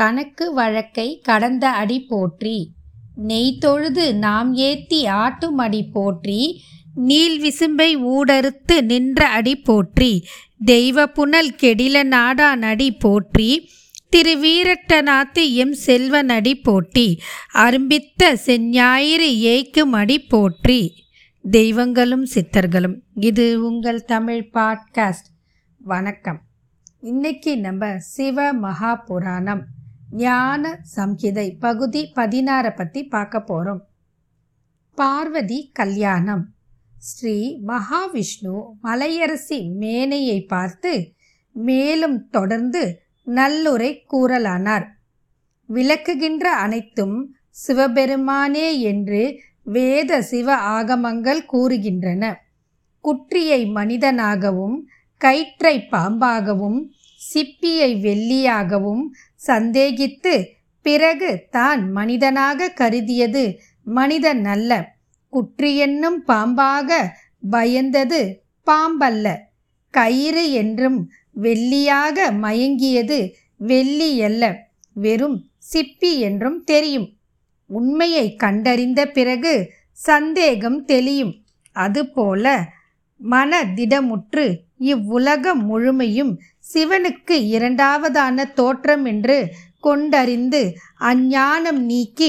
கணக்கு வழக்கை கடந்த அடி போற்றி, நெய் தொழுது நாம் ஏத்தி ஆட்டும் அடி போற்றி, நீள் விசும்பை ஊடறுத்து நின்ற அடி போற்றி, தெய்வ புனல் கெடில நாடா நடி போற்றி, திரு வீரட்டநாத்து எம் செல்வ நடி போற்றி, அரும்பித்த செஞ்ஞாயிறு ஏய்க்கும் அடி போற்றி. தெய்வங்களும் சித்தர்களும், இது உங்கள் தமிழ் பாட்காஸ்ட். வணக்கம். இன்னைக்கு நம்ம சிவ மகா புராணம் ஞான சம்ஹிதை பகுதி 16 பற்றி பார்க்க போகிறோம். பார்வதி கல்யாணம். ஸ்ரீ மகாவிஷ்ணு மலையரசி மேனையை பார்த்து மேலும் தொடர்ந்து நல்லுரை கூறலானார். விளக்குகின்ற அனைத்தும் சிவபெருமானே என்று வேத சிவ ஆகமங்கள் கூறுகின்றன. குற்றியை மனிதனாகவும், கயிற்றை பாம்பாகவும், சிப்பியை வெள்ளியாகவும் சந்தேகித்து பிறகு தான் மனிதனாக கருதியது மனிதன் அல்ல, குற்றி என்னும் பாம்பாக பயந்தது பாம்பல்ல, கயிறு என்றும் வெள்ளியாக மயங்கியது வெள்ளி அல்ல, வெறும் சிப்பி என்றும் தெரியும். உண்மையை கண்டறிந்த பிறகு சந்தேகம் தெளியும். அதுபோல மனதிடமுற்று இவ்வுலகம் முழுமையும் சிவனுக்கு இரண்டாவதான தோற்றம் என்று கொண்டறிந்து அஞ்ஞானம் நீக்கி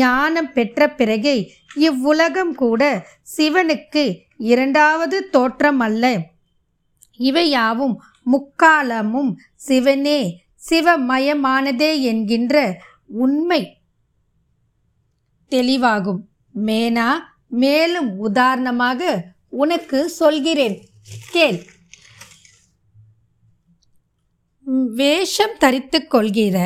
ஞானம் பெற்ற பிறகே இவ்வுலகம் கூட சிவனுக்கு இரண்டாவது தோற்றம் அல்ல, இவையாவும் முக்காலமும் சிவனே சிவமயமானதே என்கின்ற உண்மை தெளிவாகும். மேனா, மேலும் உதாரணமாக உனக்கு சொல்கிறேன் கேள். வேஷம் தரித்து கொள்கிற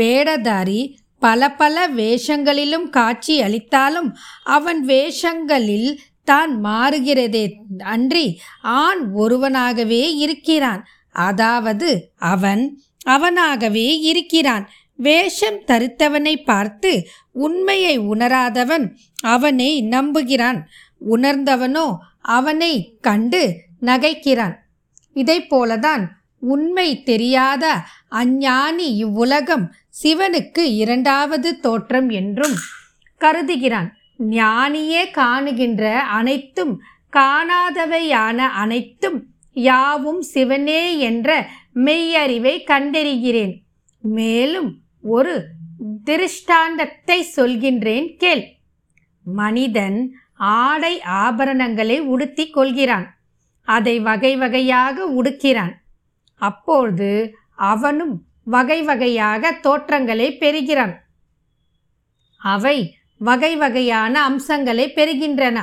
வேடதாரி பல பல வேஷங்களிலும் காட்சி அளித்தாலும் அவன் வேஷங்களில் தான் மாறுகிறதே அன்றி ஆண் ஒருவனாகவே இருக்கிறான். அதாவது அவன் அவனாகவே இருக்கிறான். வேஷம் தரித்தவனை பார்த்து உண்மையை உணராதவன் அவனை நம்புகிறான், உணர்ந்தவனோ அவனை கண்டு நகைக்கிறான். இதை போலதான் உண்மை தெரியாத அஞ்ஞானி இவ்வுலகம் சிவனுக்கு இரண்டாவது தோற்றம் என்றும் கருதுகிறான். ஞானியே காணுகின்ற அனைத்தும், காணாதவையான அனைத்தும், யாவும் சிவனே என்ற மெய்யறிவை கண்டறிகிறேன். மேலும் ஒரு திருஷ்டாந்தத்தை சொல்கின்றேன் கேள். மனிதன் ஆடை ஆபரணங்களை உடுத்தி கொள்கிறான், அதை வகை வகையாக உடுக்கிறான். அப்போது அவனும் வகை வகையாக தோற்றங்களை பெறுகிறான், அவை வகை வகையான அம்சங்களை பெறுகின்றன.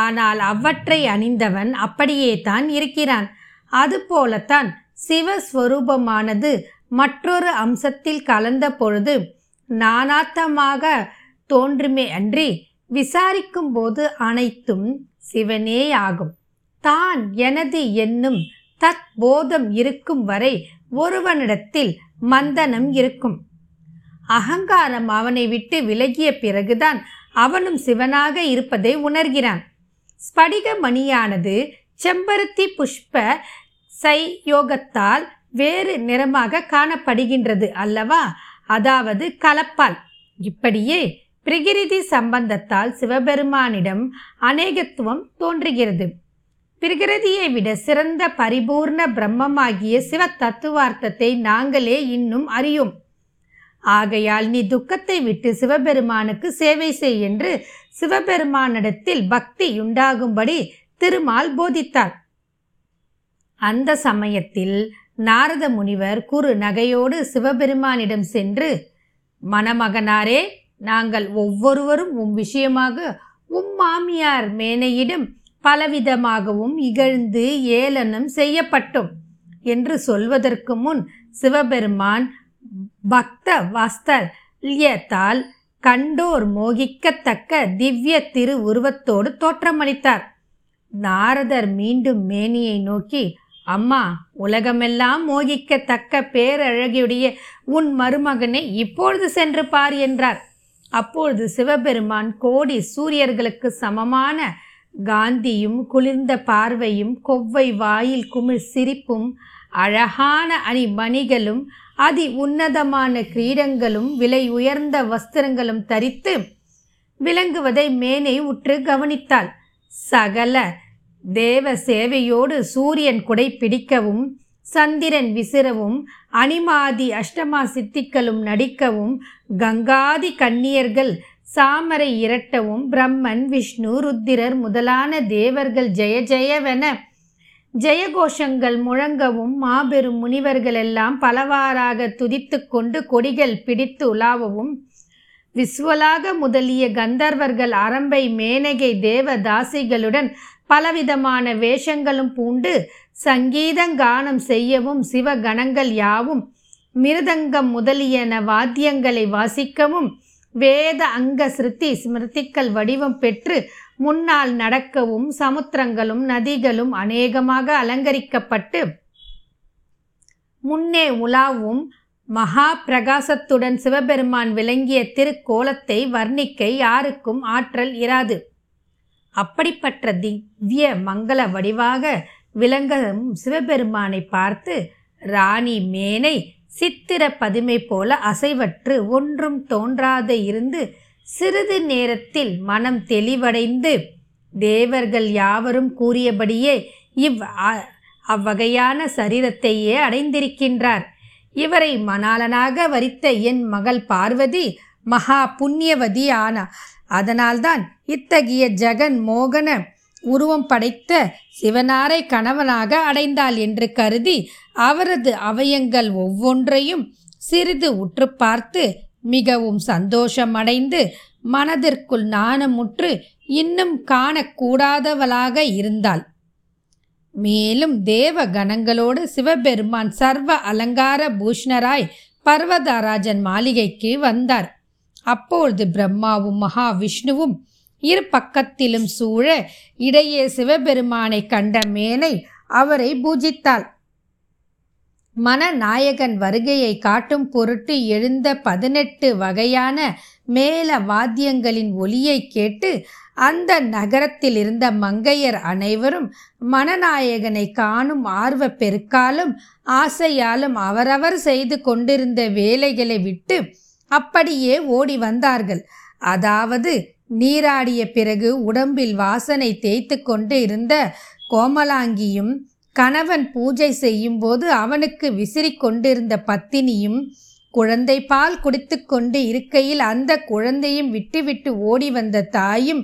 ஆனால் அவற்றை அணிந்தவன் அப்படியே தான் இருக்கிறான். அதுபோலத்தான் சிவஸ்வரூபமானது மற்றொரு அம்சத்தில் கலந்த பொழுது நானாத்தமாக தோன்றுமே அன்றி விசாரிக்கும் போது அனைத்தும் சிவனே ஆகும். தான் எனது என்னும் தத் போதம் இருக்கும் வரை ஒருவனிடத்தில் மந்தனம் இருக்கும். அகங்காரம் அவனை விட்டு விலகிய பிறகுதான் அவனும் சிவனாக இருப்பதை உணர்கிறான். ஸ்படிகமணியானது செம்பருத்தி புஷ்ப சையோகத்தால் வேறு நிறமாக காணப்படுகின்றது அல்லவா, அதாவது கலப்பால். இப்படியே பிரகிருதி சம்பந்தத்தால் சிவபெருமானிடம் அநேகத்துவம் தோன்றுகிறது. பிரகிருதியை விட சிறந்த பரிபூர்ண பிரம்மமாகிய சிவ தத்துவார்த்தத்தை நாங்களே இன்னும் அறியும். ஆகையால் நீ துக்கத்தை விட்டு சிவபெருமானுக்கு சேவை செய் என்று சிவபெருமானிடத்தில் பக்தி உண்டாகும்படி திருமால் போதித்தார். அந்த சமயத்தில் நாரத முனிவர் குறு நகையோடு சிவபெருமானிடம் சென்று, மணமகனாரே, நாங்கள் ஒவ்வொருவரும் உம் விஷயமாக உம் மாமியார் மேனையிடம் பலவிதமாகவும் இகழ்ந்து ஏளனம் செய்யப்பட்டோம் என்று சொல்வதற்கு முன் சிவபெருமான் பக்த வாஸ்தல்யத்தால் கண்டோர் மோகிக்கத்தக்க திவ்ய திரு உருவத்தோடு தோற்றமளித்தார். நாரதர் மீண்டும் மேனியை நோக்கி, அம்மா, உலகமெல்லாம் மோகிக்கத்தக்க பேரழகியுடைய உன் மருமகனை இப்பொழுது சென்று பார் என்றார். அப்பொழுது சிவபெருமான் கோடி சூரியர்களுக்கு சமமான காந்தியும் குளிர்ந்த பார்வையும் கொவ்வை வாயில் குமிழ் சிரிப்பும் அழகான அணி மணிகளும் அதி உன்னதமான கிரீடங்களும் விலை உயர்ந்த வஸ்திரங்களும் தரித்து விளங்குவதை மேனே உற்று கவனித்தாள். சகல தேவ சேவையோடு சூரியன் குடை பிடிக்கவும் சந்திரன் விசிறவும் அனிமாதி அஷ்டமா சித்திகளும் நடிக்கவும் கங்காதி கன்னியர்கள் சாமரை இரட்டவும் பிரம்மன் விஷ்ணு ருத்திரர் முதலான தேவர்கள் ஜெய ஜெயவென ஜெயகோஷங்கள் முழங்கவும் மாபெரும் முனிவர்களெல்லாம் பலவாறாக துதித்து கொண்டு கொடிகள் பிடித்து உலாவவும் விஸ்வலாக முதலிய கந்தர்வர்கள் அரம்பை மேனகை தேவதாசிகளுடன் பலவிதமான வேஷங்களும் பூண்டு சங்கீதங்கானம் செய்யவும் சிவகணங்கள் யாவும் மிருதங்கம் முதலியன வாத்தியங்களை வாசிக்கவும் வேத அங்க சிருத்தி ஸ்மிருதிக்கள் வடிவம் பெற்று முன்னால் நடக்கவும் சமுத்திரங்களும் நதிகளும் அநேகமாக அலங்கரிக்கப்பட்டு முன்னே உலாவும் மகா பிரகாசத்துடன் சிவபெருமான் விளங்கிய திருக்கோலத்தை வர்ணிக்க யாருக்கும் ஆற்றல் இராது. அப்படிப்பட்ட திவ்ய மங்கள வடிவாக விளங்கும் சிவபெருமானை பார்த்து ராணி மேனை சித்திர பதுமை போல அசைவற்று ஒன்றும் தோன்றாத இருந்து சிறிது நேரத்தில் மனம் தெளிவடைந்து தேவர்கள் யாவரும் கூறியபடியே அவ்வகையான சரீரத்தையே அடைந்திருக்கின்றார். இவரை மணாளனாக வரித்த என் மகள் பார்வதி மகா புண்ணியவதி ஆனார். அதனால்தான் இத்தகைய ஜெகன் மோகன உருவம் படைத்த சிவனாரை கணவனாக அடைந்தாள் என்று கருதி அவரது அவயங்கள் ஒவ்வொன்றையும் சிறிது உற்று பார்த்து மிகவும் சந்தோஷமடைந்து மனதிற்குள் நாணமுற்று இன்னும் காணக்கூடாதவளாக இருந்தாள். மேலும் தேவ கணங்களோடு சிவபெருமான் சர்வ அலங்கார பூஷணராய் பர்வதராஜன் மாளிகைக்கு வந்தார். அப்பொழுது பிரம்மாவும் மகாவிஷ்ணுவும் இரு பக்கத்திலும் சூழ இடையே சிவபெருமானை கண்ட மேனை அவரை பூஜித்தாள். மனநாயகன் வருகையை காட்டும் பொருட்டு எழுந்த 18 வகையான மேல வாத்தியங்களின் ஒலியை கேட்டு அந்த நகரத்தில் இருந்த மங்கையர் அனைவரும் மனநாயகனை காணும் ஆர்வ பெருக்காலும் ஆசையாலும் அவரவர் செய்து கொண்டிருந்த வேலைகளை விட்டு அப்படியே ஓடி வந்தார்கள். அதாவது நீராடிய பிறகு உடம்பில் வாசனை தேய்த்து கொண்டு இருந்த கோமலாங்கியும் கணவன் பூஜை செய்யும் போது அவனுக்கு விசிறி கொண்டிருந்த பத்தினியும் குழந்தை பால் குடித்து கொண்டு இருக்கையில் அந்த குழந்தையும் விட்டுவிட்டு ஓடி வந்த தாயும்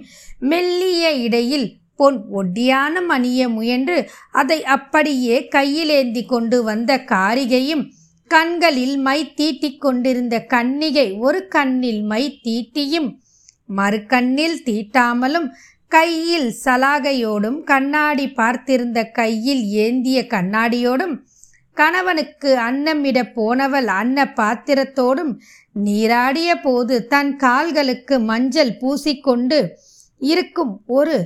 மெல்லிய இடையில் பொன் ஒட்டியான மணிய முயன்று அதை அப்படியே கையிலேந்தி கொண்டு வந்த காரிகையும் கண்களில் மை தீட்டி கொண்டிருந்த கன்னிகை ஒரு கண்ணில் மை தீட்டியும் மறு கண்ணில் தீட்டாமலும் கையில் சலாகையோடும் கண்ணாடி பார்த்திருந்த கையில் ஏந்திய கண்ணாடியோடும் கணவனுக்கு அன்னமிட போனவள் அன்ன பாத்திரத்தோடும் நீராடிய போது தன் கால்களுக்கு மஞ்சள் பூசிக்கொண்டு இருக்கும் ஒரு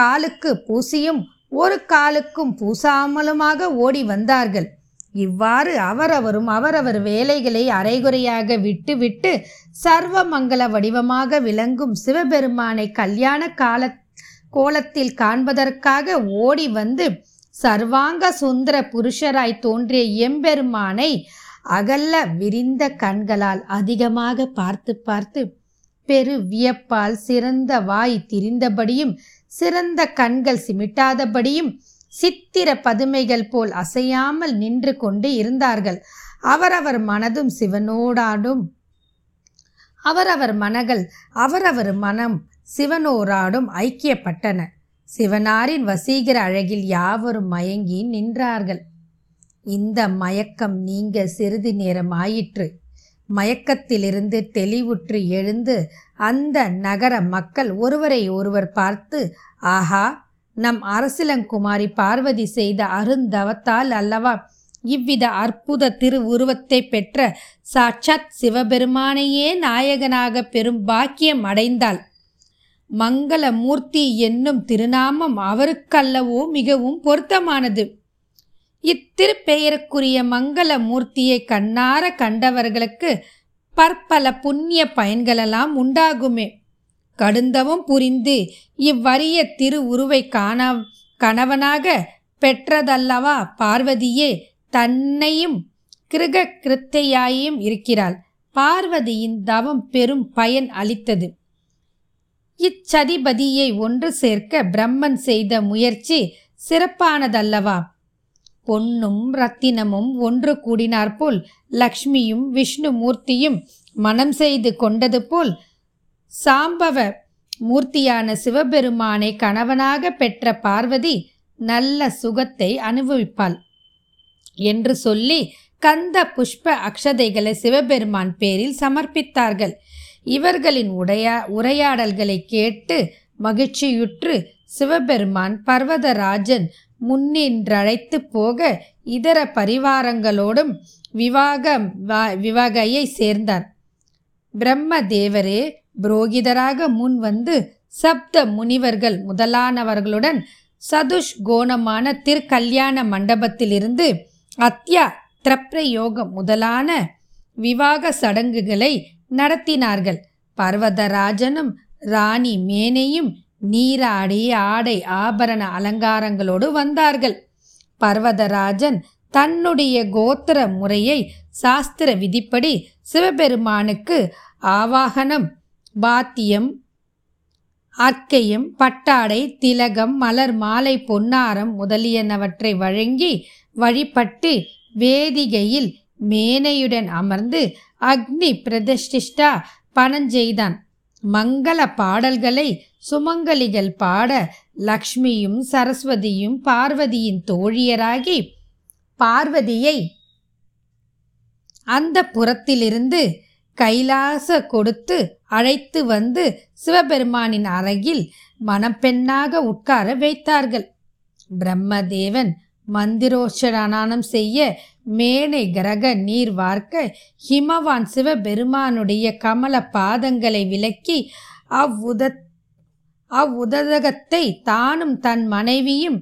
காலுக்கு பூசியும் ஒரு காலுக்கும் பூசாமலுமாக ஓடி வந்தார்கள். இவ்வாறு அவரவரும் அவரவர் வேலைகளை அரைகுறையாக விட்டுவிட்டு சர்வ மங்கள வடிவமாக விளங்கும் சிவபெருமானை கல்யாண கோலத்தில் காண்பதற்காக ஓடி வந்து சர்வாங்க சுந்தர புருஷராய் தோன்றிய எம்பெருமானை அகல்ல விரிந்த கண்களால் அதிகமாக பார்த்து பார்த்து பெரு வியப்பால் சிறந்த வாய் திரிந்தபடியும் சிறந்த கண்கள் சிமிட்டாதபடியும் சித்திர பதுமைகள் போல் அசையாமல் நின்று கொண்டு இருந்தார்கள். அவரவர் மனதும் சிவனோடாடும் அவரவர் மனம் சிவனோராடும் ஐக்கியப்பட்டன. சிவனாரின் வசீகர அழகில் யாவரும் மயங்கி நின்றார்கள். இந்த மயக்கம் நீங்க சிறிது நேரம் ஆயிற்று. மயக்கத்திலிருந்து தெளிவுற்று எழுந்து அந்த நகர மக்கள் ஒருவரை ஒருவர் பார்த்து, ஆஹா, நம் அரசிலங்குமாரி பார்வதி செய்த அருந்தவத்தால் அல்லவா இவ்வித அற்புத திருவுருவத்தை பெற்ற சாட்சாத் சிவபெருமானையே நாயகனாக பெரும் பாக்கியம் அடைந்தாள். மங்களமூர்த்தி என்னும் திருநாமம் அவருக்கல்லவோ மிகவும் பொருத்தமானது. இத்திருப்பெயருக்குரிய மங்களமூர்த்தியை கண்ணார கண்டவர்களுக்கு பற்பல புண்ணிய பயன்களெல்லாம் உண்டாகுமே. கடுந்தவும் புரிந்து இவ்வரிய திருவுருவை கணவனாக பெற்றதல்லவா பார்வதியே தன்னையும் கிருக கிருத்தையாயும் இருக்கிறாள். பார்வதியின் தவம் பெரும் பயன் அளித்தது. இச்சதிபதியை ஒன்று சேர்க்க பிரம்மன் செய்த முயற்சி சிறப்பானதல்லவா? பொன்னும் ரத்தினமும் ஒன்று கூடினாற்போல் லக்ஷ்மியும் விஷ்ணுமூர்த்தியும் மனம் செய்து கொண்டது போல் சாம்பவ மூர்த்தியான சிவபெருமானை கணவனாக பெற்ற பார்வதி நல்ல சுகத்தை அனுபவிப்பாள் என்று சொல்லி கந்த புஷ்ப அக்ஷதைகளை சிவபெருமான் பேரில் சமர்ப்பித்தார்கள். இவர்களின் உரையாடல்களை கேட்டு மகிழ்ச்சியுற்று சிவபெருமான் பர்வதராஜன் முன்னின்றழைத்து போக இதர பரிவாரங்களோடும் விவாகையை சேர்ந்தார். பிரம்ம தேவரே புரோகிதராக முன் வந்து சப்த முனிவர்கள் முதலானவர்களுடன் சதுஷ்கோணமான திருக்கல்யாண மண்டபத்திலிருந்து அத்யா திரப்ரயோகம் முதலான விவாக சடங்குகளை நடத்தினார்கள். பர்வதராஜனும் ராணி மேனையும் நீராடி ஆடை ஆபரண அலங்காரங்களோடு வந்தார்கள். பர்வதராஜன் தன்னுடைய கோத்திர முறையை சாஸ்திர விதிப்படி சிவபெருமானுக்கு ஆவாகனம், பாத்தியம், அர்க்கையும், பட்டாடை, திலகம், மலர் மாலை, பொன்னாரம் முதலியனவற்றை வழங்கி வழிபட்டு வேதிகையில் மேனையுடன் அமர்ந்து அக்னி பிரதிஷ்டிஷ்டா பணஞ்செய்தான். மங்கள பாடல்களை சுமங்கலிகள் பாட லக்ஷ்மியும் சரஸ்வதியும் பார்வதியின் தோழியராகி பார்வதியை அந்த புறத்திலிருந்து கைலாச கொடுத்து அழைத்து வந்து சிவபெருமானின் அருகில் மணப்பெண்ணாக உட்கார வைத்தார்கள். பிரம்மதேவன் மந்திரோச்சரணம் செய்ய மேனை கிரக நீர் வார்க்க ஹிமவான் சிவபெருமானுடைய கமல பாதங்களை விலக்கி அவ்வுதகத்தை தானும் தன் மனைவியும்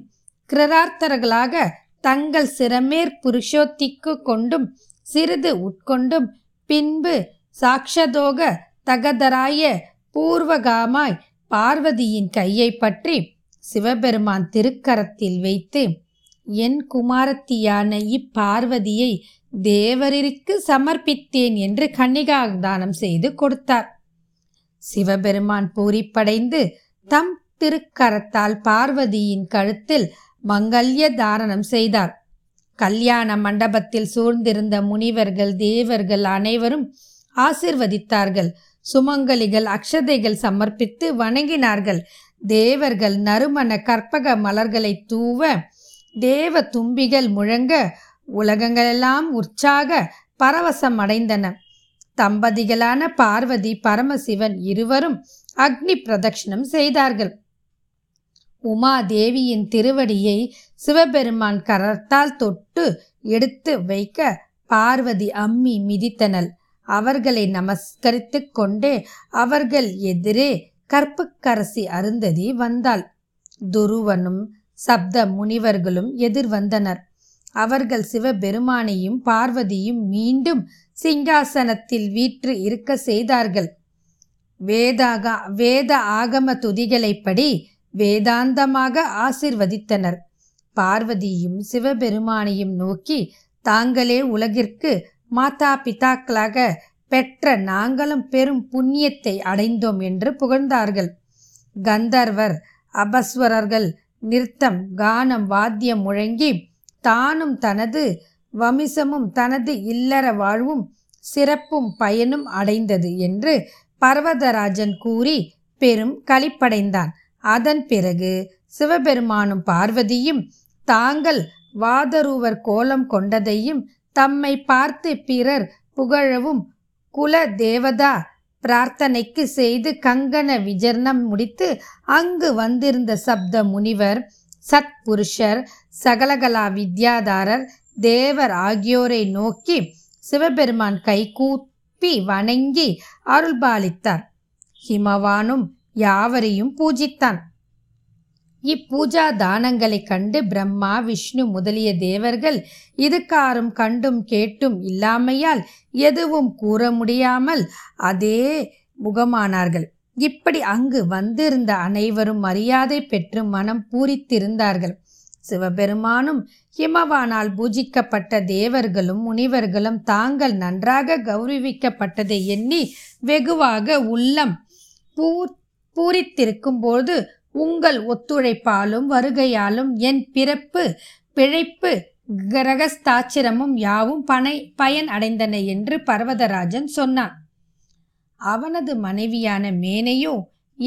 கிரார்த்தர்களாக தங்கள் சிரமேர் புருஷோத்திக்கு கொண்டும் சிறிது உட்கொண்டும் பின்பு சாட்சதோக தகதராய பூர்வகாமாய் பார்வதியின் கையை பற்றி சிவபெருமான் திருக்கரத்தில் வைத்து, என் குமாரத்தியான இப்பார்வதியை தேவரிற்கு சமர்ப்பித்தேன் என்று கன்னிகாதானம் செய்து கொடுத்தார். சிவபெருமான் பூரிப்படைந்து தம் திருக்கரத்தால் பார்வதியின் கழுத்தில் மங்கல்ய தாரணம் செய்தார். கல்யாண மண்டபத்தில் சூழ்ந்திருந்த முனிவர்கள் தேவர்கள் அனைவரும் ஆசிர்வதித்தார்கள். சுமங்கலிகள் அக்ஷதைகள் சமர்ப்பித்து வணங்கினார்கள். தேவர்கள் நறுமண கற்பக மலர்களை தூவ, தேவ தும்பிகள் முழங்க, உலகங்களெல்லாம் உற்சாக பரவசம் அடைந்தன. தம்பதிகளான பார்வதி பரமசிவன் இருவரும் அக்னி பிரதட்சிணம் செய்தார்கள். உமாதேவியின் திருவடியை சிவபெருமான் கரத்தால் தொட்டு எடுத்து வைக்க பார்வதி அம்மி மிதித்தனள். அவர்களை நமஸ்கரித்து கொண்டே அவர்கள் எதிரே கற்புக்கரசி அருந்ததி வந்தாள். துருவனும் சப்த முனிவர்களும் எதிர்வந்தனர். அவர்கள் சிவபெருமானையும் பார்வதியும் மீண்டும் சிங்காசனத்தில் வீற்று இருக்க செய்தார்கள். வேத ஆகம துதிகளைப்படி வேதாந்தமாக ஆசிர்வதித்தனர். பார்வதியும் சிவபெருமானையும் நோக்கி, தாங்களே உலகிற்கு மாதா பிதாக்களாக பெற்ற நாங்களும் பெரும் புண்ணியத்தை அடைந்தோம் என்று புகழ்ந்தார்கள். கந்தர்வர் அபஸ்வரர்கள் நிறுத்தம் கானம் வாத்தியம் முழங்கி தானும் தனது வம்சமும் தனது இல்லற வாழ்வும் சிறப்பும் பயனும் அடைந்தது என்று பர்வதராஜன் கூறி பெரும் களிப்படைந்தான். அதன் பிறகு சிவபெருமானும் பார்வதியும் தாங்கள் வாதரூவர் கோலம் கொண்டதையும் தம்மை பார்த்து பிறர் புகழவும் குல தேவதா பிரார்த்தனைக்கு செய்து கங்கண விஜர்ணம் முடித்து அங்கு வந்திருந்த சப்த முனிவர், சத்புருஷர், சகலகலா வித்யாதாரர், தேவர் ஆகியோரை நோக்கி சிவபெருமான் கைகூப்பி வணங்கி அருள்பாலித்தார். ஹிமவானும் யாவரையும் பூஜித்தான். இப்பூஜா தானங்களை கண்டு பிரம்மா விஷ்ணு முதலிய தேவர்கள் இதுகாரும் கண்டும் கேட்டும் இல்லாமையால் எதுவும் கூற முடியாமல் அதே முகமானார்கள். இப்படி அங்கு வந்திருந்த அனைவரும் மரியாதை பெற்று மனம் பூரித்திருந்தார்கள். சிவபெருமானும் இமவானால் பூஜிக்கப்பட்ட தேவர்களும் முனிவர்களும் தாங்கள் நன்றாக கௌரவிக்கப்பட்டதை எண்ணி வெகுவாக உள்ளம் பூரித்திருக்கும்போது உங்கள் ஒத்துழைப்பாலும் வருகையாலும் என் பிறப்பு பிழைப்பு கிரகஸ்தாச்சிரமும் யாவும் பயன் அடைந்தன என்று பர்வதராஜன் சொன்னான். அவனது மனைவியான மேனையோ,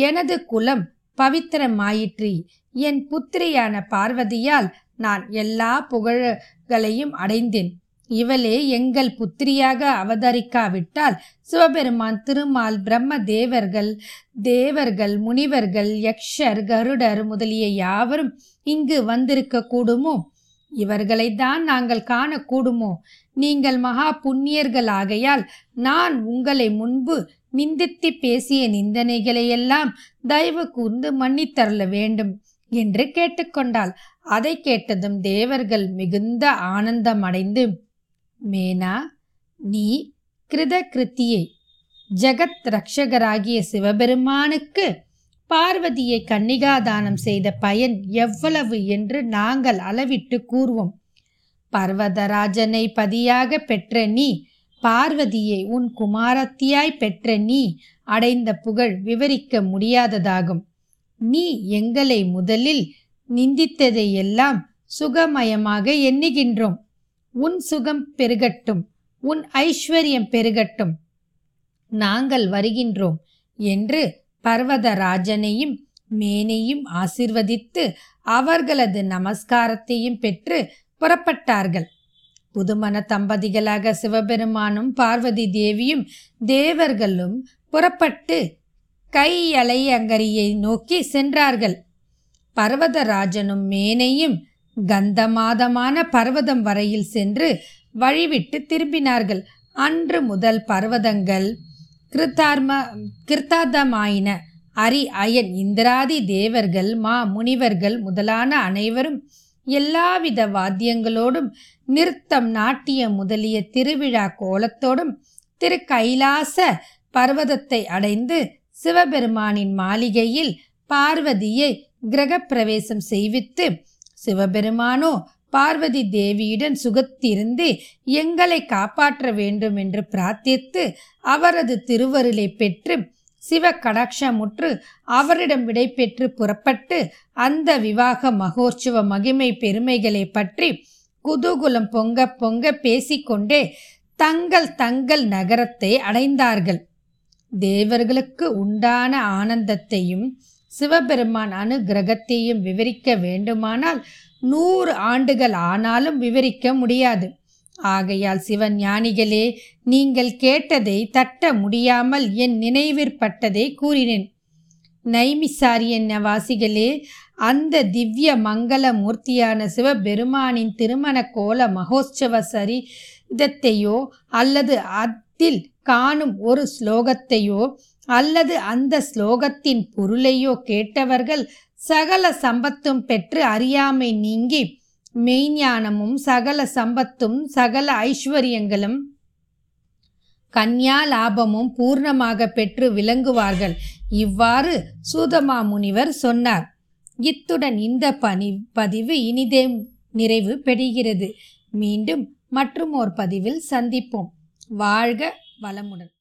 எனது குலம் பவித்திரமாயிற்று, என் புத்திரியான பார்வதியால் நான் எல்லா புகழ்களையும் அடைந்தேன், இவளே எங்கள் புத்திரியாக அவதரிக்காவிட்டால் சிவபெருமான் திருமால் பிரம்ம தேவர்கள் முனிவர்கள் யக்ஷர் கருடர் முதலிய யாவரும் இங்கு வந்திருக்க கூடுமோ? இவர்களைத்தான் நாங்கள் காணக்கூடுமோ? நீங்கள் மகா புண்ணியர்களாகையால் நான் உங்களை முன்பு நிந்தித்து பேசிய நிந்தனைகளையெல்லாம் தயவு கூர்ந்து மன்னித்தருள வேண்டும் என்று கேட்டுக்கொண்டாள். அதை கேட்டதும் தேவர்கள் மிகுந்த ஆனந்தமடைந்து, மேனா, நீ கிருத கிருத்தியை ஜகத் ரக்ஷகராகிய சிவபெருமானுக்கு பார்வதியை கன்னிகாதானம் செய்த பயன் எவ்வளவு என்று நாங்கள் அளவிட்டு கூறுவோம். பர்வதராஜனை பதியாக பெற்ற நீ, பார்வதியை உன் குமாரத்தியாய் பெற்ற நீ அடைந்த புகழ் விவரிக்க முடியாததாகும். நீ எங்களை முதலில் நிந்தித்ததையெல்லாம் சுகமயமாக எண்ணுகின்றோம். உன் சுகம் பெருகட்டும், உன் ஐஸ்வர்யம் பெருகட்டும், நாங்கள் வருகின்றோம் என்று பர்வதராஜனையும் மேனையும் ஆசிர்வதித்து அவர்களது நமஸ்காரத்தையும் பெற்று புறப்பட்டார்கள். புதுமண தம்பதிகளாக சிவபெருமானும் பார்வதி தேவியும் தேவர்களும் புறப்பட்டு கையலையங்கரியை நோக்கி சென்றார்கள். பர்வதராஜனும் மேனையும் கந்தமாதமான பர்வதம் வரையில் சென்று வழிவிட்டு திரும்பினார்கள். அன்று முதல் பர்வதங்கள் கிருத்தார்த்தமாயின. அரி, அயன், இந்திராதி தேவர்கள், மா முனிவர்கள் முதலான அனைவரும் எல்லாவித வாத்தியங்களோடும் நிறுத்தம் நாட்டியம் முதலிய திருவிழா கோலத்தோடும் திரு கைலாச பர்வதத்தை அடைந்து சிவபெருமானின் மாளிகையில் பார்வதியை கிரகப்பிரவேசம் செய்வித்து, சிவபெருமானோ பார்வதி தேவியுடன் சுகத்திருந்து எங்களை காப்பாற்ற வேண்டும் என்று பிரார்த்தித்து அவரது திருவருளை பெற்று சிவ கடாட்சமுற்று அவரிடம் விடை பெற்று புறப்பட்டு அந்த விவாக மகோற்சவ மகிமை பெருமைகளை பற்றி குதூகுலம் பொங்க பொங்க பேசிக்கொண்டே தங்கள் தங்கள் நகரத்தை அடைந்தார்கள். தேவர்களுக்கு உண்டான ஆனந்தத்தையும் சிவபெருமான் அனுகிரகத்தையும் விவரிக்க வேண்டுமானால் 100 ஆண்டுகள் ஆனாலும் விவரிக்க முடியாது. ஆகையால் சிவஞானிகளே, நீங்கள் கேட்டதை தட்ட முடியாமல் என் நினைவிற்பட்டதை கூறினேன். நைமிசாரியன்ய வாசிகளே, அந்த திவ்ய மங்கள மூர்த்தியான சிவபெருமானின் திருமண கோல மகோற்சவ சரிதத்தையோ அல்லது அதில் காணும் ஒரு ஸ்லோகத்தையோ அல்லது அந்த ஸ்லோகத்தின் பொருளையோ கேட்டவர்கள் சகல சம்பத்தும் பெற்று அறியாமை நீங்கி மெய்ஞானமும் சகல சம்பத்தும் சகல ஐஸ்வர்யங்களும் கன்யா லாபமும் பூர்ணமாக பெற்று விளங்குவார்கள். இவ்வாறு சூதமா முனிவர் சொன்னார். இத்துடன் இந்த பதிவு இனிதே நிறைவு பெறுகிறது. மீண்டும் மற்றும் ஒரு பதிவில் சந்திப்போம். வாழ்க வளமுடன்.